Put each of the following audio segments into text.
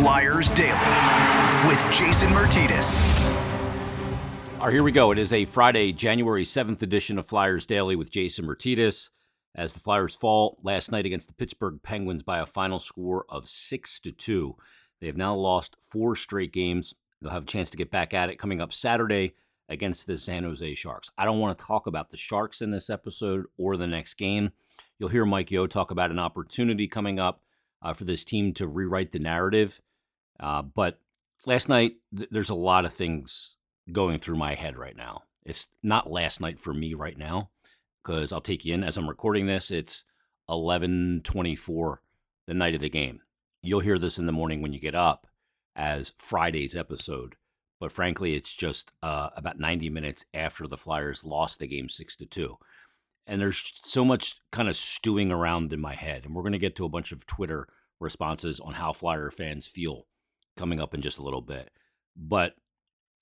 Flyers Daily with Jason Mertides. All right, here we go. It is a Friday, January 7th edition of Flyers Daily with Jason Mertides as the Flyers fall last night against the Pittsburgh Penguins by a final score of 6-2. They have now lost four straight games. They'll have a chance to get back at it coming up Saturday against the San Jose Sharks. I don't want to talk about the Sharks in this episode or the next game. You'll hear Mike Yeo talk about an opportunity coming up for this team to rewrite the narrative. But last night, there's a lot of things going through my head right now. It's not last night for me right now, because I'll take you in as I'm recording this. It's 11:24, the night of the game. You'll hear this in the morning when you get up as Friday's episode. But frankly, it's just about 90 minutes after the Flyers lost the game 6-2. And there's so much kind of stewing around in my head. And we're going to get to a bunch of Twitter responses on how Flyer fans feel coming up in just a little bit. But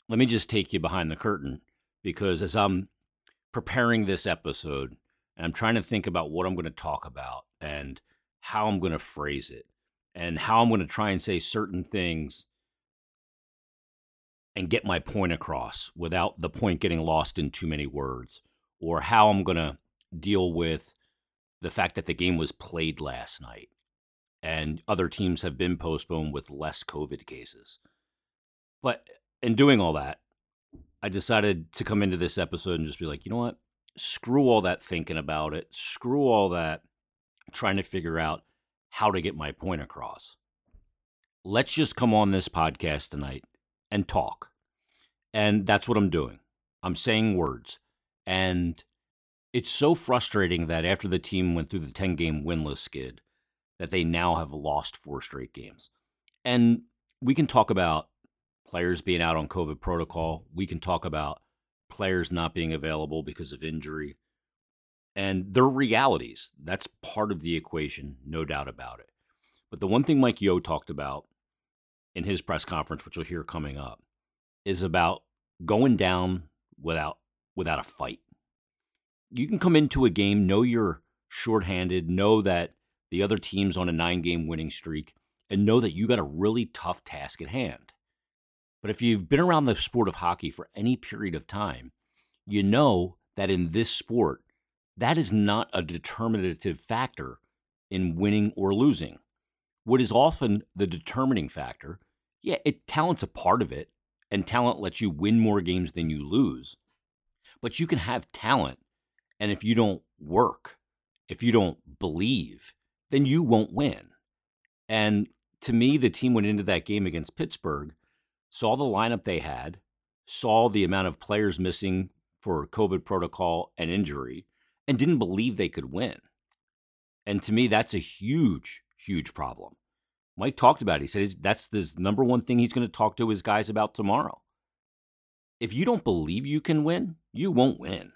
let me just take you behind the curtain, because as I'm preparing this episode and I'm trying to think about what I'm going to talk about and how I'm going to phrase it and how I'm going to try and say certain things and get my point across without the point getting lost in too many words, or how I'm going to deal with the fact that the game was played last night and other teams have been postponed with less COVID cases. But in doing all that, I decided to come into this episode and just be like, you know what? Screw all that thinking about it. Screw all that trying to figure out how to get my point across. Let's just come on this podcast tonight and talk. And that's what I'm doing. I'm saying words. And it's so frustrating that after the team went through the 10-game winless skid, that they now have lost four straight games. And we can talk about players being out on COVID protocol. We can talk about players not being available because of injury. And their realities, that's part of the equation, no doubt about it. But the one thing Mike Yeo talked about in his press conference, which you'll hear coming up, is about going down without a fight. You can come into a game, know you're shorthanded, know that the other team's on a 9-game winning streak, and know that you got a really tough task at hand. But if you've been around the sport of hockey for any period of time, you know that in this sport, that is not a determinative factor in winning or losing. What is often the determining factor, talent's a part of it, and talent lets you win more games than you lose. But you can have talent, and if you don't work, if you don't believe, then you won't win. And to me, the team went into that game against Pittsburgh, saw the lineup they had, saw the amount of players missing for COVID protocol and injury, and didn't believe they could win. And to me, that's a huge, huge problem. Mike talked about it. He said that's the number one thing he's going to talk to his guys about tomorrow. If you don't believe you can win, you won't win,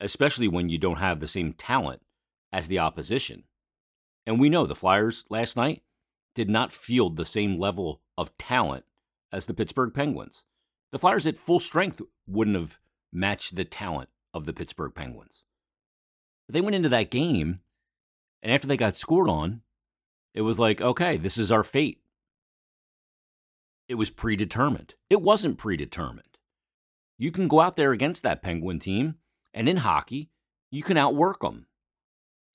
especially when you don't have the same talent as the opposition. And we know the Flyers last night did not field the same level of talent as the Pittsburgh Penguins. The Flyers at full strength wouldn't have matched the talent of the Pittsburgh Penguins. But they went into that game, and after they got scored on, it was like, okay, this is our fate. It was predetermined. It wasn't predetermined. You can go out there against that Penguin team, and in hockey, you can outwork them,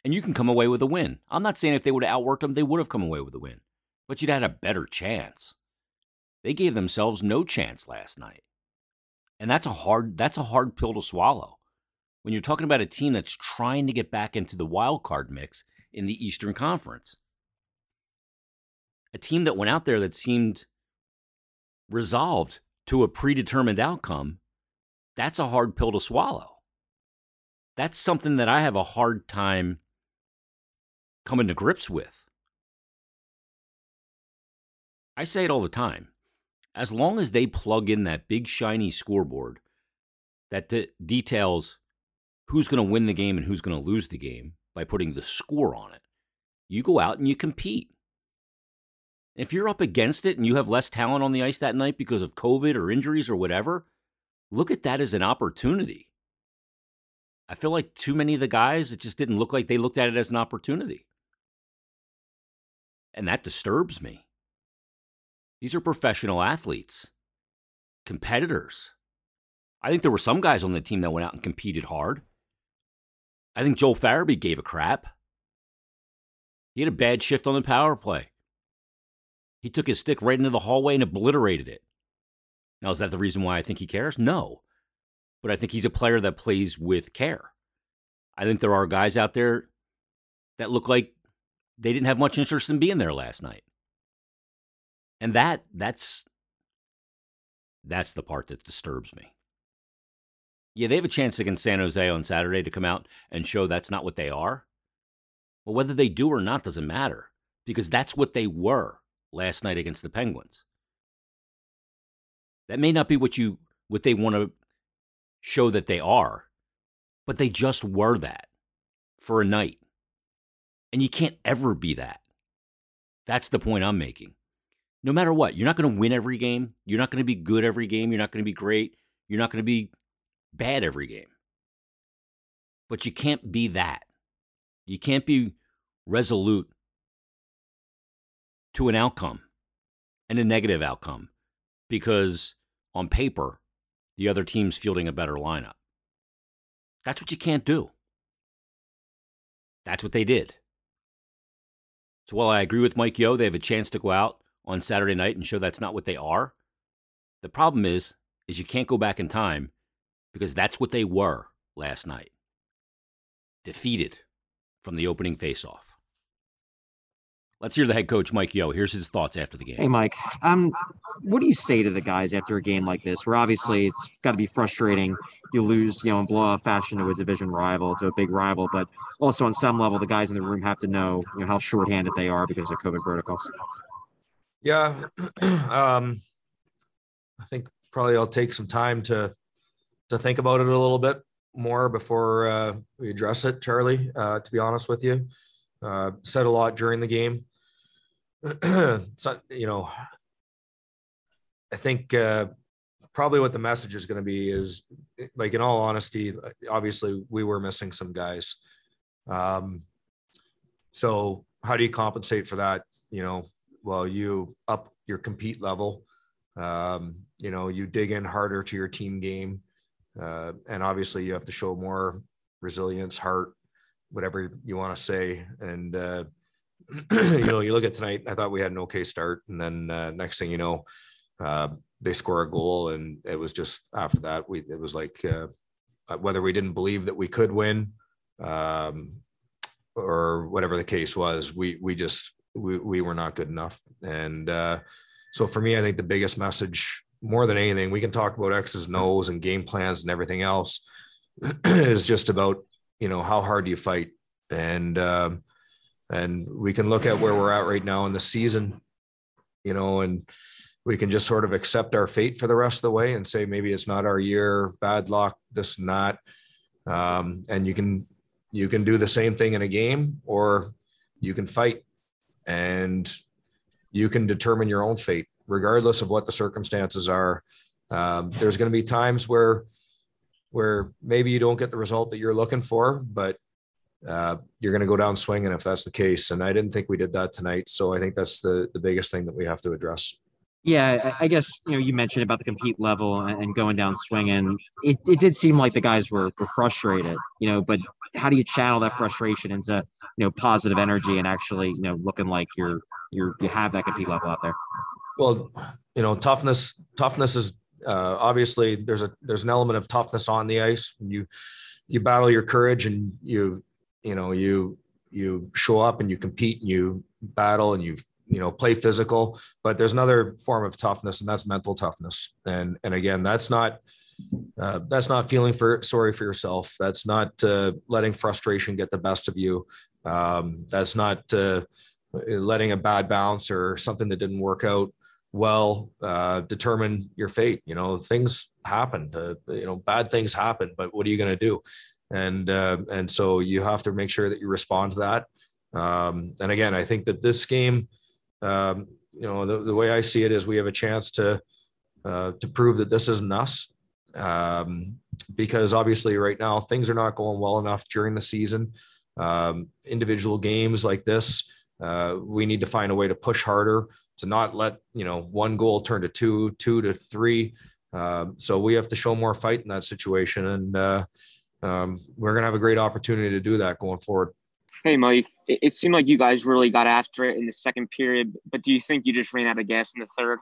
and you can come away with a win. I'm not saying if they would have outworked them, they would have come away with a win, but you'd had a better chance. They gave themselves no chance last night, and that's a hard pill to swallow when you're talking about a team that's trying to get back into the wild card mix in the Eastern Conference. A team that went out there that seemed resolved to a predetermined outcome. That's a hard pill to swallow. That's something that I have a hard time coming to grips with. I say it all the time. As long as they plug in that big shiny scoreboard that details who's going to win the game and who's going to lose the game by putting the score on it, you go out and you compete. If you're up against it and you have less talent on the ice that night because of COVID or injuries or whatever, look at that as an opportunity. I feel like too many of the guys, it just didn't look like they looked at it as an opportunity. And that disturbs me. These are professional athletes, competitors. I think there were some guys on the team that went out and competed hard. I think Joel Farabee gave a crap. He had a bad shift on the power play. He took his stick right into the hallway and obliterated it. Now, is that the reason why I think he cares? No. But I think he's a player that plays with care. I think there are guys out there that look like they didn't have much interest in being there last night. And that's the part that disturbs me. Yeah, they have a chance against San Jose on Saturday to come out and show that's not what they are. Well, whether they do or not doesn't matter, because that's what they were last night against the Penguins. That may not be what they want to show that they are, but they just were that for a night. And you can't ever be that. That's the point I'm making. No matter what, you're not going to win every game. You're not going to be good every game. You're not going to be great. You're not going to be bad every game. But you can't be that. You can't be resolute to an outcome and a negative outcome because on paper, the other team's fielding a better lineup. That's what you can't do. That's what they did. So while I agree with Mike Yeo, they have a chance to go out on Saturday night and show that's not what they are. The problem is you can't go back in time because that's what they were last night. Defeated from the opening faceoff. Let's hear the head coach, Mike Yeo. Here's his thoughts after the game. Hey, Mike, what do you say to the guys after a game like this, where obviously it's got to be frustrating? You lose, in blowout fashion to a division rival, to a big rival, but also on some level, the guys in the room have to know, how shorthanded they are because of COVID protocols. Yeah, I think probably I'll take some time to think about it a little bit more before we address it, Charlie, to be honest with you. Said a lot during the game. So, I think probably what the message is going to be is, like, in all honesty, obviously we were missing some guys. So how do you compensate for that? Well, you up your compete level, you dig in harder to your team game. And obviously you have to show more resilience, heart, whatever you want to say. And, you look at tonight, I thought we had an okay start. And then next thing you know, they score a goal. And it was just after that, it was like whether we didn't believe that we could win or whatever the case was, we were not good enough. And so for me, I think the biggest message, more than anything, we can talk about X's and O's and game plans and everything else is just about, how hard do you fight? And we can look at where we're at right now in the season, and we can just sort of accept our fate for the rest of the way and say, maybe it's not our year, bad luck, this and that. And you can do the same thing in a game, or you can fight and you can determine your own fate, regardless of what the circumstances are. There's going to be times where maybe you don't get the result that you're looking for, but you're going to go down swinging if that's the case. And I didn't think we did that tonight. So I think that's the biggest thing that we have to address. Yeah, I guess, you mentioned about the compete level and going down swinging. It did seem like the guys were frustrated, but how do you channel that frustration into, positive energy and actually, looking like you have that compete level out there? Well, toughness is obviously there's an element of toughness on the ice. You battle your courage and you show up and you compete and you battle and you play physical, but there's another form of toughness, and that's mental toughness. And again, that's not feeling sorry for yourself. That's not letting frustration get the best of you. That's not letting a bad bounce or something that didn't work out well determine your fate. Things happen, bad things happen, but what are you going to do? And so you have to make sure that you respond to that. And again, I think that this game, the way I see it is we have a chance to prove that this isn't us, because obviously right now things are not going well enough during the season. Individual games like this, we need to find a way to push harder, to not let, one goal turn to two to three. So we have to show more fight in that situation. And we're going to have a great opportunity to do that going forward. Hey, Mike, it seemed like you guys really got after it in the second period, but do you think you just ran out of gas in the third?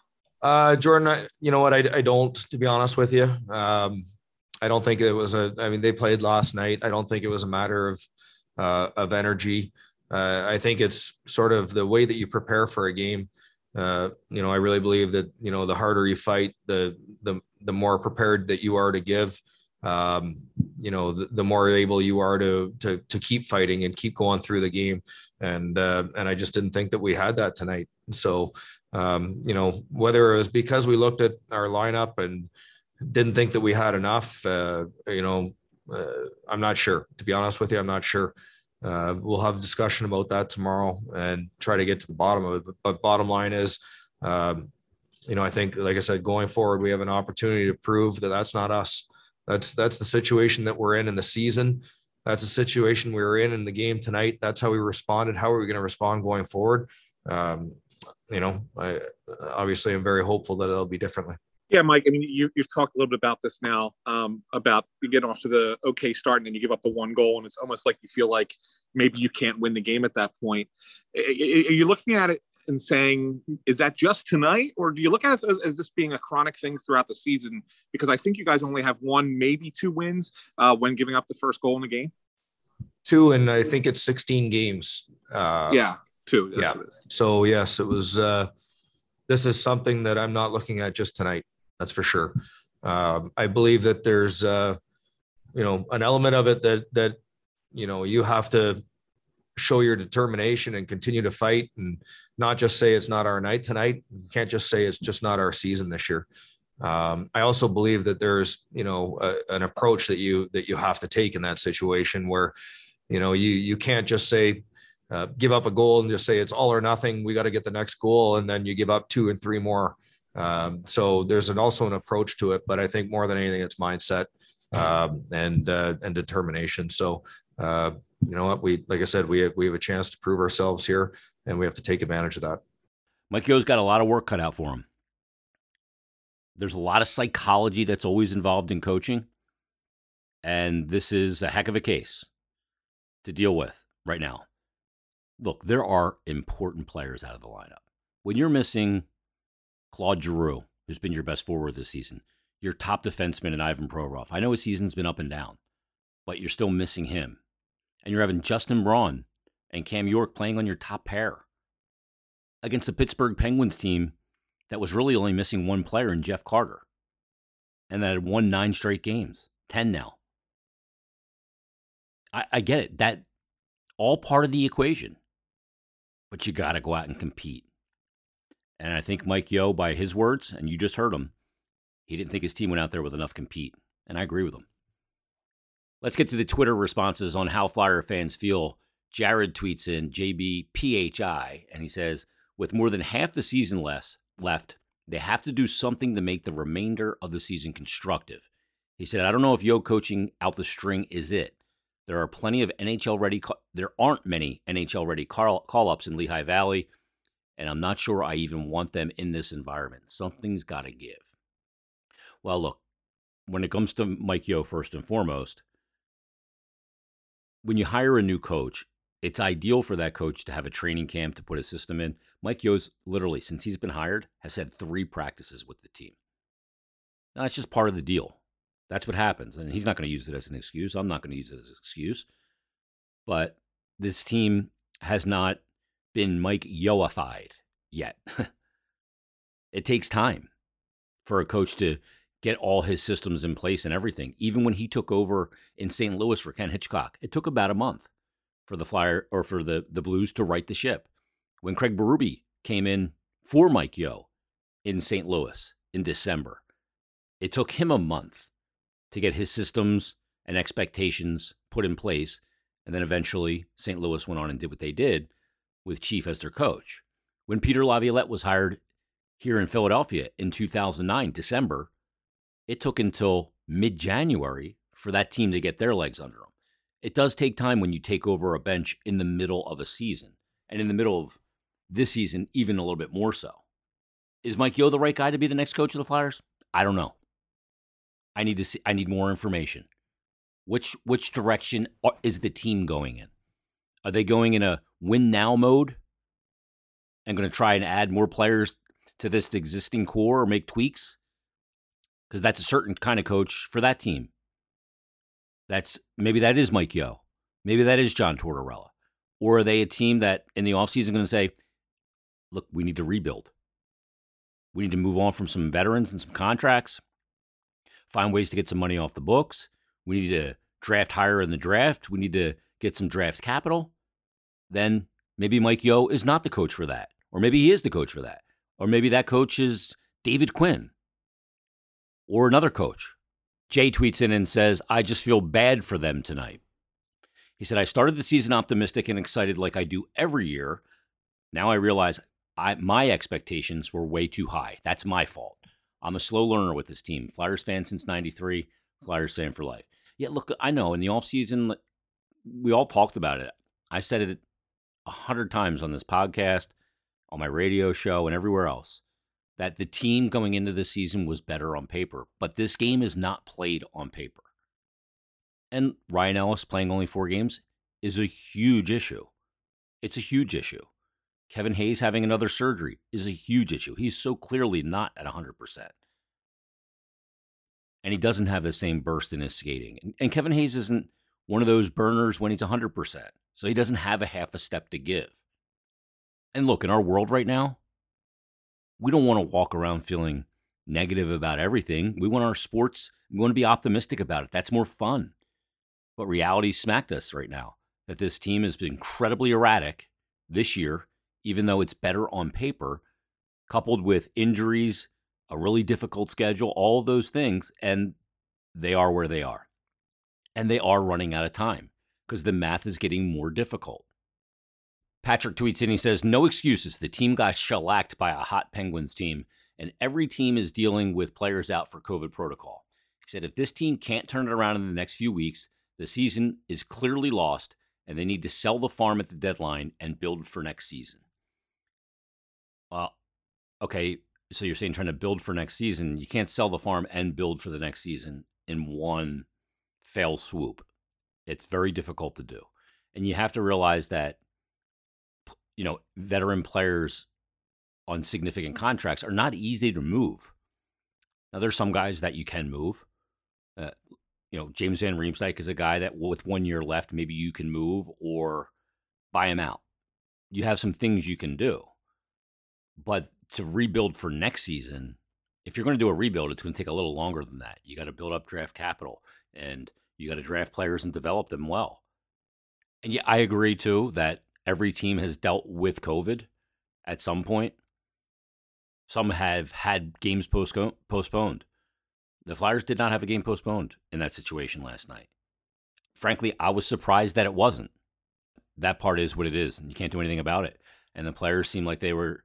Jordan, you know what? I don't, to be honest with you. I don't think it was they played last night. I don't think it was a matter of energy. I think it's sort of the way that you prepare for a game. I really believe that, the harder you fight, the more prepared that you are to give, the more able you are to keep fighting and keep going through the game. And I just didn't think that we had that tonight. So, whether it was because we looked at our lineup and didn't think that we had enough, I'm not sure, to be honest with you. I'm not sure. We'll have a discussion about that tomorrow and try to get to the bottom of it. But bottom line is, I think, like I said, going forward, we have an opportunity to prove that that's not us. That's the situation that we're in the season. That's the situation we were in the game tonight. That's how we responded. How are we going to respond going forward? I obviously am very hopeful that it'll be differently. Yeah, Mike, you've talked a little bit about this now, about you get off to the okay start and then you give up the one goal, and it's almost like you feel like maybe you can't win the game at that point. Are you looking at it and saying, is that just tonight? Or do you look at it as this being a chronic thing throughout the season? Because I think you guys only have one, maybe two wins when giving up the first goal in the game. Two, and I think it's 16 games. Two. That's what it is. So, yes, it was this is something that I'm not looking at just tonight. That's for sure. I believe that there's, an element of it that, you have to show your determination and continue to fight and not just say it's not our night tonight. You can't just say it's just not our season this year. I also believe that there's, an approach that you have to take in that situation where, you can't just say, give up a goal and just say it's all or nothing. We got to get the next goal. And then you give up two and three more. So there's also an approach to it, but I think more than anything, it's mindset, and determination. So, what we have a chance to prove ourselves here, and we have to take advantage of that. Mike Yeo's got a lot of work cut out for him. There's a lot of psychology that's always involved in coaching. And this is a heck of a case to deal with right now. Look, there are important players out of the lineup. When you're missing Claude Giroux, who's been your best forward this season, your top defenseman in Ivan Provorov. I know his season's been up and down, but you're still missing him. And you're having Justin Braun and Cam York playing on your top pair against the Pittsburgh Penguins team that was really only missing one player in Jeff Carter, and that had won 9 straight games, 10 now. I get it. That all part of the equation, but you got to go out and compete. And I think Mike Yeo, by his words, and you just heard him, he didn't think his team went out there with enough compete. And I agree with him. Let's get to the Twitter responses on how Flyer fans feel. Jared tweets in JBPHI, and he says, with more than half the season left, they have to do something to make the remainder of the season constructive. He said, I don't know if Yeo coaching out the string is it. There are plenty of NHL-ready. There aren't many NHL-ready call-ups in Lehigh Valley. And I'm not sure I even want them in this environment. Something's got to give. Well, look, when it comes to Mike Yeo, first and foremost, when you hire a new coach, it's ideal for that coach to have a training camp to put a system in. Mike Yeo's literally, since he's been hired, has had 3 practices with the team. Now, that's just part of the deal. That's what happens. And he's not going to use it as an excuse. I'm not going to use it as an excuse. But this team has not been Mike Yeo-ified yet. It takes time for a coach to get all his systems in place and everything. Even when he took over in St. Louis for Ken Hitchcock, it took about a month for the Flyer or for the Blues to right the ship. When Craig Berube came in for Mike Yeo in St. Louis in December, it took him a month to get his systems and expectations put in place. And then eventually St. Louis went on and did what they did with Chief as their coach. When Peter Laviolette was hired here in Philadelphia in 2009, December, it took until mid-January for that team to get their legs under them. It does take time when you take over a bench in the middle of a season, and in the middle of this season, even a little bit more so. Is Mike Yeo the right guy to be the next coach of the Flyers? I don't know. I need to see. I need more information. Which direction is the team going in? Are they going in a win now mode and going to try and add more players to this existing core or make tweaks? Because that's a certain kind of coach for that team. Maybe that is Mike Yeo. Maybe that is John Tortorella. Or are they a team that in the offseason going to say, look, we need to rebuild. We need to move on from some veterans and some contracts, find ways to get some money off the books. We need to draft higher in the draft. We need to get some draft capital. Then maybe Mike Yeo is not the coach for that. Or maybe he is the coach for that. Or maybe that coach is David Quinn or another coach. Jay tweets in and says, I just feel bad for them tonight. He said, I started the season optimistic and excited like I do every year. Now I realize my expectations were way too high. That's my fault. I'm a slow learner with this team. Flyers fan since 93, Flyers fan for life. Yeah, look, I know in the offseason, we all talked about it. I said it 100 times on this podcast, on my radio show, and everywhere else, that the team going into this season was better on paper. But this game is not played on paper. And Ryan Ellis playing only 4 games is a huge issue. It's a huge issue. Kevin Hayes having another surgery is a huge issue. He's so clearly not at 100%. And he doesn't have the same burst in his skating. And Kevin Hayes isn't one of those burners when he's 100%. So he doesn't have a half a step to give. And look, in our world right now, we don't want to walk around feeling negative about everything. We want our sports, we want to be optimistic about it. That's more fun. But reality smacked us right now that this team has been incredibly erratic this year, even though it's better on paper, coupled with injuries, a really difficult schedule, all of those things, and they are where they are. And they are running out of time because the math is getting more difficult. Patrick tweets in, he says, no excuses. The team got shellacked by a hot Penguins team, and every team is dealing with players out for COVID protocol. He said, if this team can't turn it around in the next few weeks, the season is clearly lost, and they need to sell the farm at the deadline and build for next season. Well, okay, so you're saying trying to build for next season. You can't sell the farm and build for the next season in one fail swoop. It's very difficult to do. And you have to realize that, you know, veteran players on significant contracts are not easy to move. Now, there's some guys that you can move. You know, James Van Riemsdijk is a guy that with 1 year left, maybe you can move or buy him out. You have some things you can do. But to rebuild for next season, if you're going to do a rebuild, it's going to take a little longer than that. You got to build up draft capital and you got to draft players and develop them well. And yeah, I agree too that every team has dealt with COVID at some point. Some have had games postponed. The Flyers did not have a game postponed in that situation last night. Frankly, I was surprised that it wasn't. That part is what it is, and you can't do anything about it. And the players seemed like they were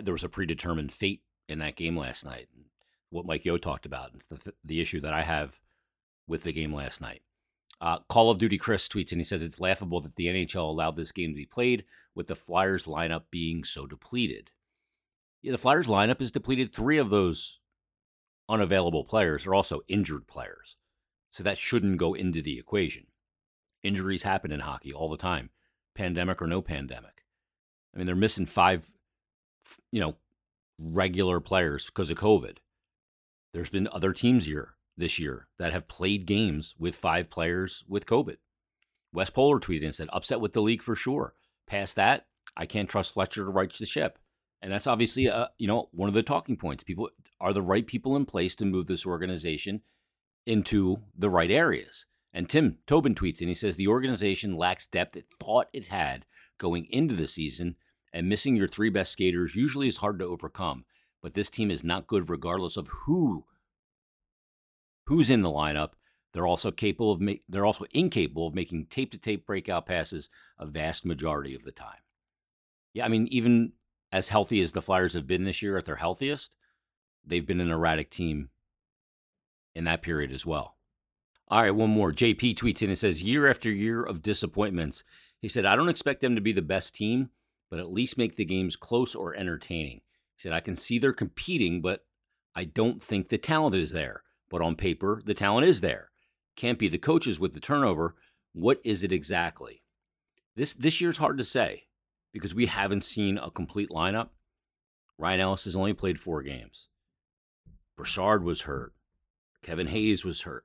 there was a predetermined fate in that game last night. What Mike Yeo talked about, it's the issue that I have with the game last night. Call of Duty Chris tweets, and he says, it's laughable that the NHL allowed this game to be played with the Flyers lineup being so depleted. Yeah, the Flyers lineup is depleted. 3 of those unavailable players are also injured players. So that shouldn't go into the equation. Injuries happen in hockey all the time, pandemic or no pandemic. I mean, they're missing 5, you know, regular players because of COVID. There's been other teams here this year that have played games with 5 players with COVID. Wes Polar tweeted and said, upset with the league for sure. Past that, I can't trust Fletcher to right the ship. And that's obviously, you know, one of the talking points. People are the right people in place to move this organization into the right areas. And Tim Tobin tweets, and he says, the organization lacks depth it thought it had going into the season, and missing your 3 best skaters usually is hard to overcome. But this team is not good regardless of who's in the lineup. They're also incapable of making tape-to-tape breakout passes a vast majority of the time. Yeah, I mean, even as healthy as the Flyers have been this year at their healthiest, they've been an erratic team in that period as well. All right, one more. JP tweets in and says, year after year of disappointments. He said, I don't expect them to be the best team, but at least make the games close or entertaining. He said, I can see they're competing, but I don't think the talent is there. But on paper, the talent is there. Can't be the coaches with the turnover. What is it exactly? This year's hard to say because we haven't seen a complete lineup. Ryan Ellis has only played 4 games. Broussard was hurt. Kevin Hayes was hurt.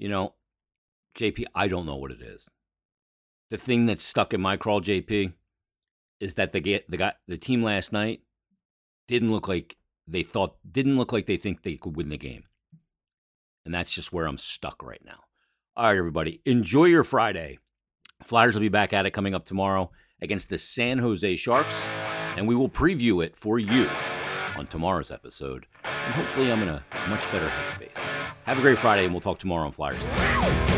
JP, I don't know what it is. The thing that's stuck in my crawl, JP, is that the team last night didn't look like they think they could win the game. And that's just where I'm stuck right now. All right, everybody, enjoy your Friday. Flyers will be back at it coming up tomorrow against the San Jose Sharks, and we will preview it for you on tomorrow's episode. And hopefully I'm in a much better headspace. Have a great Friday, and we'll talk tomorrow on Flyers.